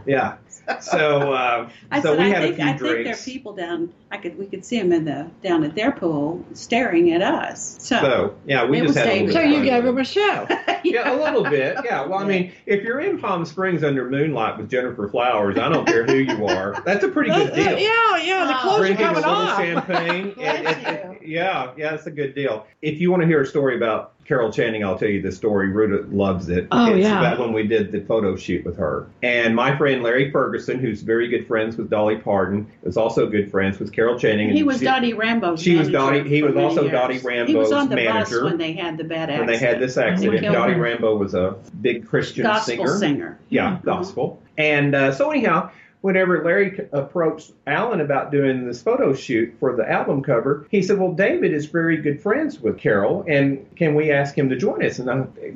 Yeah. So we had a few drinks. I think there are people down. We could see them down at their pool staring at us. So yeah, we just had a little. So you gave them a show. Yeah, a little bit. Yeah. Well, I mean, if you're in Palm Springs under moonlight with Jennifer Flowers, I don't care who you are. That's a pretty good deal. Yeah, yeah. The clothes are coming off. Drinking a little champagne. Yeah, it's a good deal. If you want to hear a story about Carol Channing, I'll tell you this story. Ruta loves it. Oh, it's about when we did the photo shoot with her. And my friend Larry Ferguson, who's very good friends with Dolly Parton, was also good friends with Carol Channing. And he was Dottie Rambo's manager. He was also Dottie Rambo's manager. He was on the bus when they had the bad accident. When they had this accident. Dottie Rambo was a big Christian singer. Gospel singer. Yeah, gospel. And so anyhow, whenever Larry approached Alan about doing this photo shoot for the album cover, he said, "Well, David is very good friends with Carol, and can we ask him to join us?" And I said,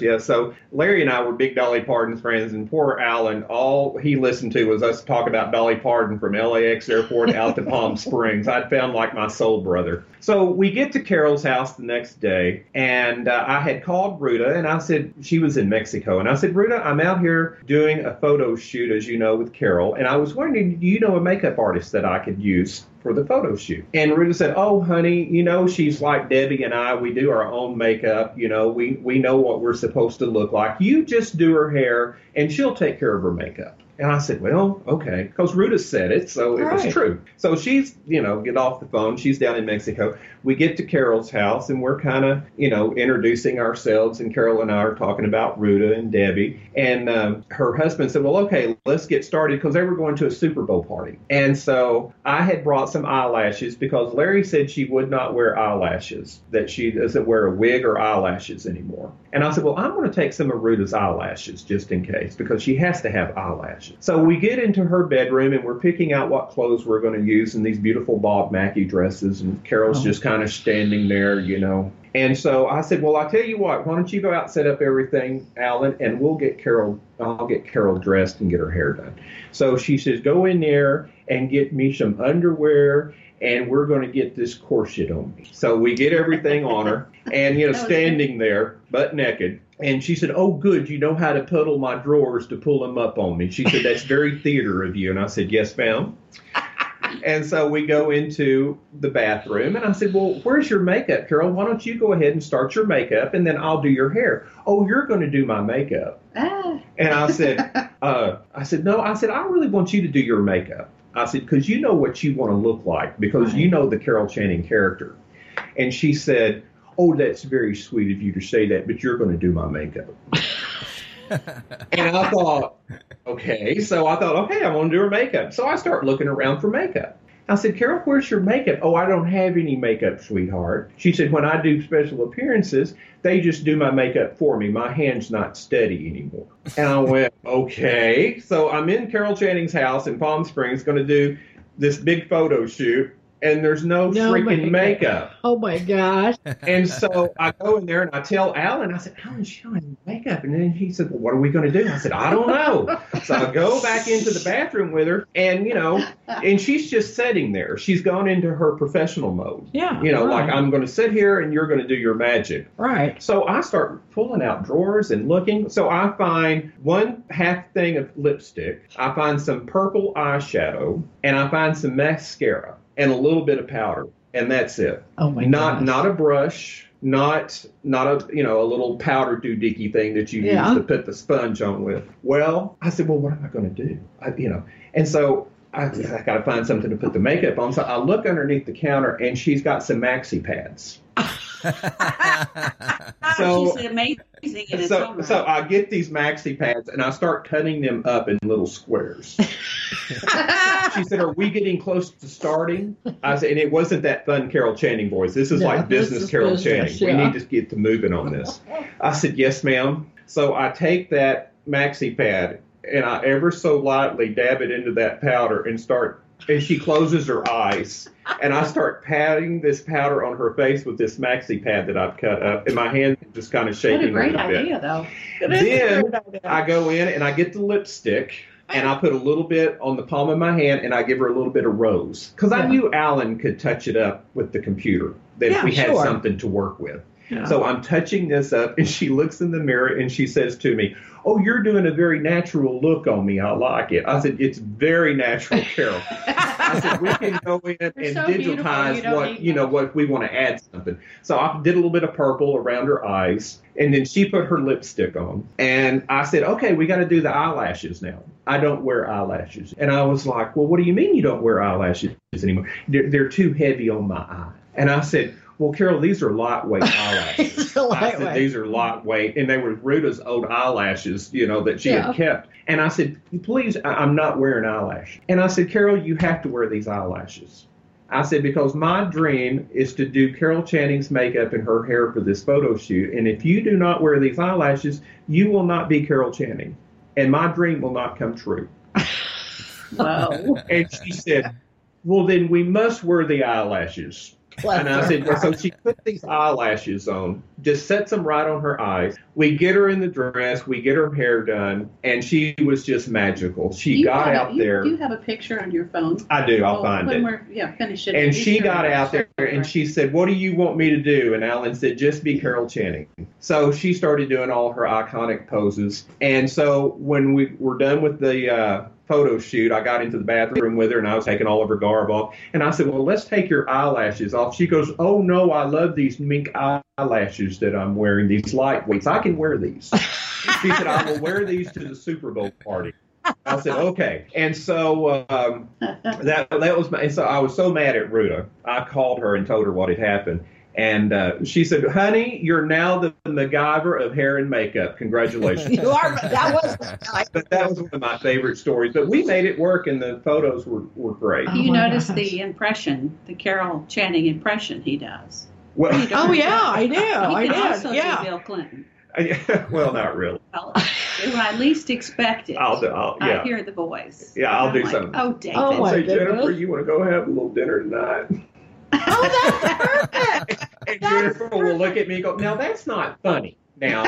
yes. So Larry and I were big Dolly Parton friends, and poor Alan, all he listened to was us talk about Dolly Parton from LAX airport out to Palm Springs. I'd found like my soul brother. So we get to Carol's house the next day, and I had called Ruta, and I said, she was in Mexico, and I said, "Ruta, I'm out here doing a photo shoot, as you know, with Carol. And I was wondering, do you know a makeup artist that I could use for the photo shoot. And Ruta said, oh, honey, you know, she's like Debbie and I. We do our own makeup. You know, we know what we're supposed to look like. You just do her hair, and she'll take care of her makeup. And I said, well, okay, because Ruta said it, so it was true. So she's, you know, get off the phone. She's down in Mexico. We get to Carol's house, and we're kind of, you know, introducing ourselves, and Carol and I are talking about Ruta and Debbie. And her husband said, well, okay, let's get started, because they were going to a Super Bowl party. And so I had brought some eyelashes, because Larry said she would not wear eyelashes, that she doesn't wear a wig or eyelashes anymore. And I said, well, I'm going to take some of Ruta's eyelashes just in case, because she has to have eyelashes. So we get into her bedroom, and we're picking out what clothes we're going to use in these beautiful Bob Mackie dresses, and Carol's just kind of standing there, you know. And so I said, well, I tell you what, why don't you go out and set up everything, Alan, and we'll get Carol, I'll get Carol dressed and get her hair done. So she says, go in there and get me some underwear, and we're going to get this corset on me. So we get everything on her, and, you know, standing there, butt naked. And she said, oh, good, you know how to puddle my drawers to pull them up on me. She said, that's very theater of you. And I said, yes, ma'am. And so we go into the bathroom, and I said, well, where's your makeup, Carol? Why don't you go ahead and start your makeup, and then I'll do your hair. Oh, you're going to do my makeup. Ah. And I said, no, I said, I really want you to do your makeup. I said, because you know what you want to look like, because you know the Carol Channing character. And she said, oh, that's very sweet of you to say that, but you're going to do my makeup. And I thought, okay. So I thought, okay, I'm going to do her makeup. So I start looking around for makeup. I said, Carol, where's your makeup? Oh, I don't have any makeup, sweetheart. She said, when I do special appearances, they just do my makeup for me. My hand's not steady anymore. And I went, okay. So I'm in Carol Channing's house in Palm Springs going to do this big photo shoot. And there's no freaking makeup. Oh, my gosh. And so I go in there and I tell Alan, I said, Alan, she don't have makeup. And then he said, well, what are we going to do? I said, I don't know. So I go back into the bathroom with her and, you know, and she's just sitting there. She's gone into her professional mode. Yeah. You know, like I'm going to sit here and you're going to do your magic. Right. So I start pulling out drawers and looking. So I find one half thing of lipstick. I find some purple eyeshadow and I find some mascara. And a little bit of powder, and that's it. Oh my god! Not a brush, not a you know a little powder doohickey thing that you use to put the sponge on with. Well, I said, well, what am I going to do? I got to find something to put the makeup on. So I look underneath the counter, and she's got some maxi pads. So she's amazing. So I get these maxi pads and I start cutting them up in little squares. She said, are we getting close to starting? I said, and it wasn't that fun Carol Channing voice. This is like business Carol Channing. Yeah. We need to get to moving on this. I said, yes, ma'am. So I take that maxi pad and I ever so lightly dab it into that powder and she closes her eyes. And I start patting this powder on her face with this maxi pad that I've cut up. And my hand just kind of shaking a little bit. Then I go in and I get the lipstick. And I put a little bit on the palm of my hand, and I give her a little bit of rose. Because I knew Alan could touch it up with the computer. That we had something to work with. Yeah. So I'm touching this up, and she looks in the mirror, and she says to me, oh, you're doing a very natural look on me. I like it. I said, it's very natural, Carol. I said, we can go in and digitize what we want to add something. So I did a little bit of purple around her eyes, and then she put her lipstick on. And I said, okay, we got to do the eyelashes now. I don't wear eyelashes. And I was like, well, what do you mean you don't wear eyelashes anymore? They're too heavy on my eye. And I said, well, Carol, these are lightweight eyelashes. These are lightweight. And they were Ruta's old eyelashes, you know, that she had kept. And I said, please, I'm not wearing eyelashes. And I said, Carol, you have to wear these eyelashes. I said, because my dream is to do Carol Channing's makeup and her hair for this photo shoot. And if you do not wear these eyelashes, you will not be Carol Channing. And my dream will not come true. Wow. And she said, well, then we must wear the eyelashes. And I said, well, so she put these eyelashes on, just sets them right on her eyes. We get her in the dress, we get her hair done, and she was just magical. She got out there. Do you have a picture on your phone? I do. I'll find it. Finish it. And she got out there, and she said, what do you want me to do? And Alan said, just be Carol Channing. So she started doing all her iconic poses. And so when we were done with the photo shoot, I got into the bathroom with her and I was taking all of her garb off. And I said, well, let's take your eyelashes off. She goes, oh, no, I love these mink eyelashes that I'm wearing, these lightweights. I can wear these. She said, I will wear these to the Super Bowl party. I said, okay. And so and so I was so mad at Ruta. I called her and told her what had happened. And she said, honey, you're now the MacGyver of hair and makeup. Congratulations. You are. That was one of my favorite stories. But we made it work, and the photos were great. You noticed the impression, the Carol Channing impression he does. Well, I did. He could also be Bill Clinton. Well, not really. Well, when I least expect it, I hear the voice. Yeah, I'll do something. Oh, David. Oh, my goodness. Jennifer, you want to go have a little dinner tonight? Oh, that's perfect. And Jennifer will look at me and go, now that's not funny now.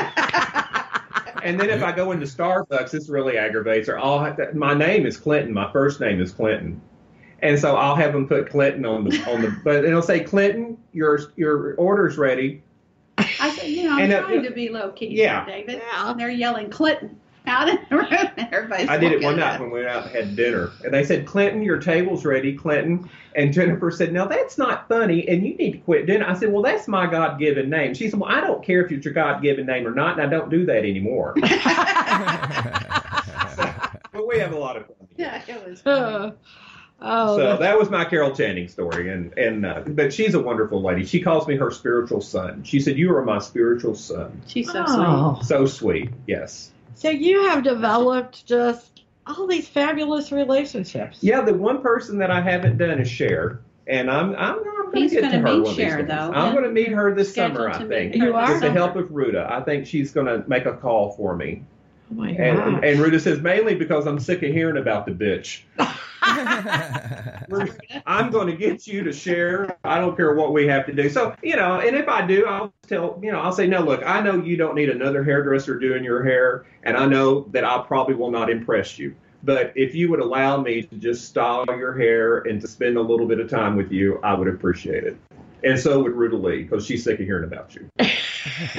And then if I go into Starbucks, this really aggravates her. My name is Clinton. My first name is Clinton. And so I'll have them put Clinton on the, but it'll say, Clinton, your order's ready. I said, I'm trying to be low-key, David. Yeah. And they're yelling, Clinton. Out in the room, everybody's I did it one night when we went out and had dinner. And they said, Clinton, your table's ready, Clinton. And Jennifer said, now that's not funny, and you need to quit dinner. I said, well, that's my God-given name. She said, well, I don't care if it's your God-given name or not, and I don't do that anymore. But we have a lot of fun. Yeah, it was fun. So that was my Carol Channing story. And but she's a wonderful lady. She calls me her spiritual son. She said, you are my spiritual son. She's so sweet. So sweet, yes. So you have developed just all these fabulous relationships. Yeah, the one person that I haven't done is Cher, and I'm going to get to her one of these days. I'm going to meet her this summer, I think. You are? With the help of Ruta. I think she's going to make a call for me. Oh my God. And Ruta says, mainly because I'm sick of hearing about the bitch. I'm going to get you to share. I don't care what we have to do. So, and if I do, I'll say, no, look, I know you don't need another hairdresser doing your hair, and I know that I probably will not impress you. But if you would allow me to just style your hair and to spend a little bit of time with you, I would appreciate it. And so would Ruta Lee, because she's sick of hearing about you.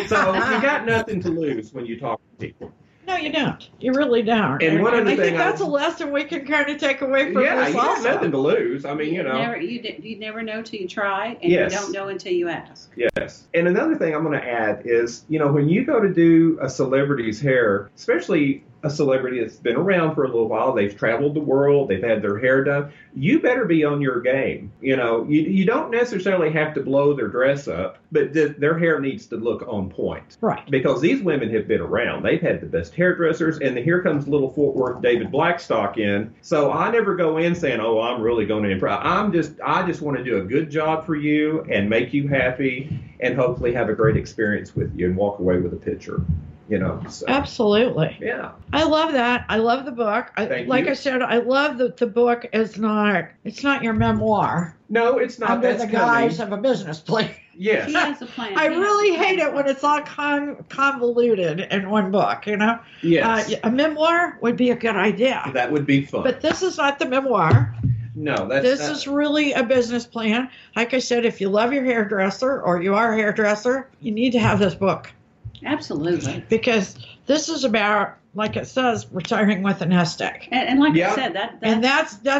So you got nothing to lose when you talk to people. No, you don't. You really don't. And one other thing, I think that's a lesson we can kind of take away from this. Yeah, you have nothing to lose. I mean, you never know till you try, and you don't know until you ask. Yes. And another thing I'm going to add is, when you go to do a celebrity's hair, especially a celebrity that's been around for a little while, they've traveled the world, they've had their hair done, you better be on your game. You don't necessarily have to blow their dress up, but their hair needs to look on point. Right. Because these women have been around. They've had the best hairdressers, and here comes little Fort Worth David Blackstock in. So I never go in saying, oh, I'm really going to impress. I just want to do a good job for you and make you happy and hopefully have a great experience with you and walk away with a picture. So. Absolutely. Yeah. I love that. I love the book. I said, I love that the book is not, it's not your memoir. No, it's not. Under the guise of a business plan. Yes. He has a plan. I really hate it when it's all convoluted in one book, Yes. A memoir would be a good idea. That would be fun. But this is not the memoir. No, this is really a business plan. Like I said, if you love your hairdresser or you are a hairdresser, you need to have this book. Absolutely. Because this is about, like it says, retiring with an nest egg. And like I said, that's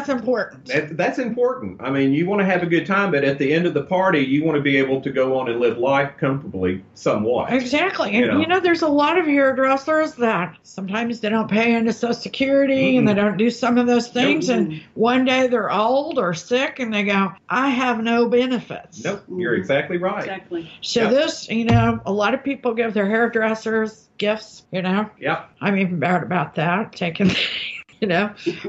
important. That's important. I mean, you want to have a good time, but at the end of the party, you want to be able to go on and live life comfortably somewhat. Exactly. And, there's a lot of hairdressers that sometimes they don't pay into Social Security and they don't do some of those things. Nope. And one day they're old or sick and they go, I have no benefits. Nope. You're exactly right. Exactly. So this, a lot of people give their hairdressers gifts, Yeah. I'm even bad about that, taking,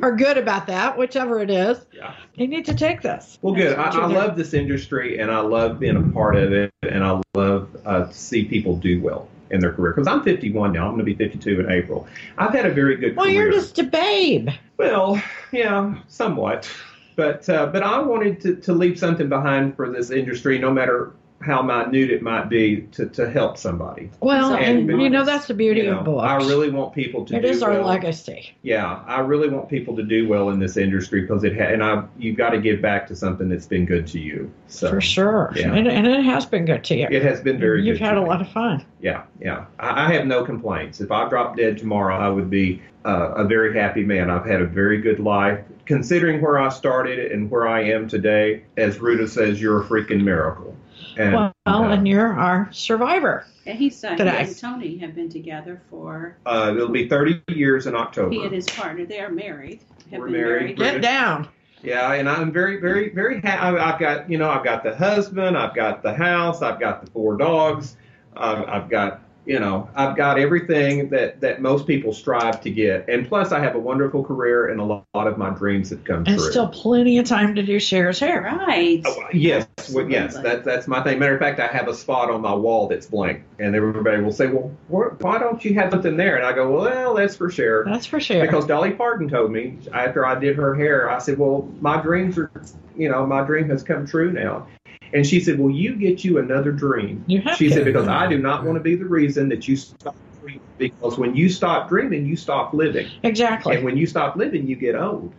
or good about that, whichever it is. Yeah. You need to take this. Well, good. I love this industry, and I love being a part of it, and I love to see people do well in their career. Because I'm 51 now. I'm going to be 52 in April. I've had a very good career. Well, you're just a babe. Well, yeah, somewhat. But I wanted to leave something behind for this industry, no matter how minute it might be to help somebody. Well, and you know, that's the beauty of books. I really want people to do well. It is our legacy. Yeah, I really want people to do well in this industry, because you've got to give back to something that's been good to you. So, for sure. Yeah. And it has been good to you. It has been very good to me. You've had a lot of fun. Yeah, yeah. I have no complaints. If I dropped dead tomorrow, I would be a very happy man. I've had a very good life. Considering where I started and where I am today, as Ruta says, you're a freaking miracle. And, and you're our survivor. And he and Tony have been together for... it'll be 30 years in October. He and his partner, they are married. We're married. Get down. Yeah, and I'm very, very, very happy. I've got the husband, I've got the house, I've got the 4 dogs, I've got everything that most people strive to get. And plus, I have a wonderful career, and a lot of my dreams have come true. And still plenty of time to do Cher's hair. Right. Oh, yes. Well, yes. That's my thing. Matter of fact, I have a spot on my wall that's blank. And everybody will say, well, why don't you have something there? And I go, well, that's for Cher. That's for Cher. Because Dolly Parton told me after I did her hair, I said, well, my dream has come true now. And she said, well, you get you another dream. She said, because I do not want to be the reason that you stop dreaming. Because when you stop dreaming, you stop living. Exactly. And when you stop living, you get old.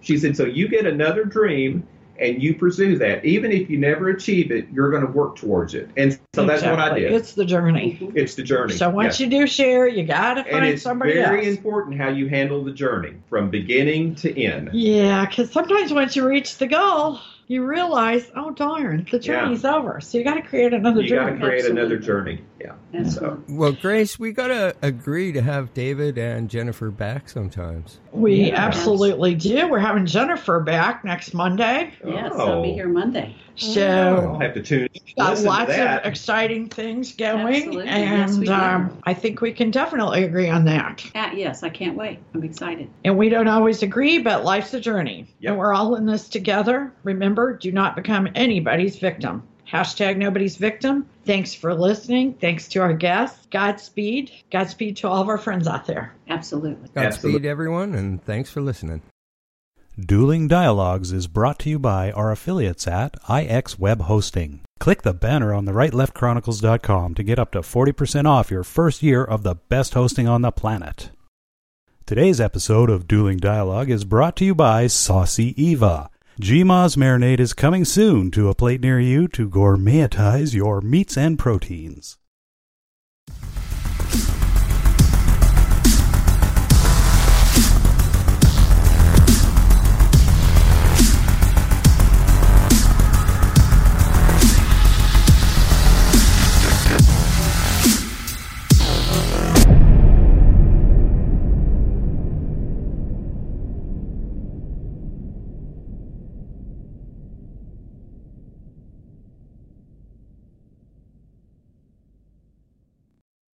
She said, so you get another dream and you pursue that. Even if you never achieve it, you're going to work towards it. And so that's what I did. It's the journey. It's the journey. So once you do share, you got to find somebody else. It's very important how you handle the journey from beginning to end. Yeah, because sometimes once you reach the goal... you realize, oh, darn, the journey's over. So you got to create another journey. Another journey. Yeah. Absolutely. So. Well, Grace, we got to agree to have David and Jennifer back sometimes. We absolutely do. We're having Jennifer back next Monday. Yes, I'll be here Monday. So I have to tune in. Got lots of exciting things going. Absolutely. And yes, I think we can definitely agree on that. Yes, I can't wait. I'm excited. And we don't always agree, but life's a journey. Yep. And we're all in this together. Remember, do not become anybody's victim. # nobody's victim. Thanks for listening. Thanks to our guests. Godspeed. Godspeed to all of our friends out there. Absolutely. Godspeed, everyone, and thanks for listening. Dueling Dialogues is brought to you by our affiliates at IX Web Hosting. Click the banner on the right, left chronicles.com, to get up to 40% off your first year of the best hosting on the planet. Today's episode of Dueling Dialogue is brought to you by Saucy Eva. GMA's marinade is coming soon to a plate near you to gourmetize your meats and proteins.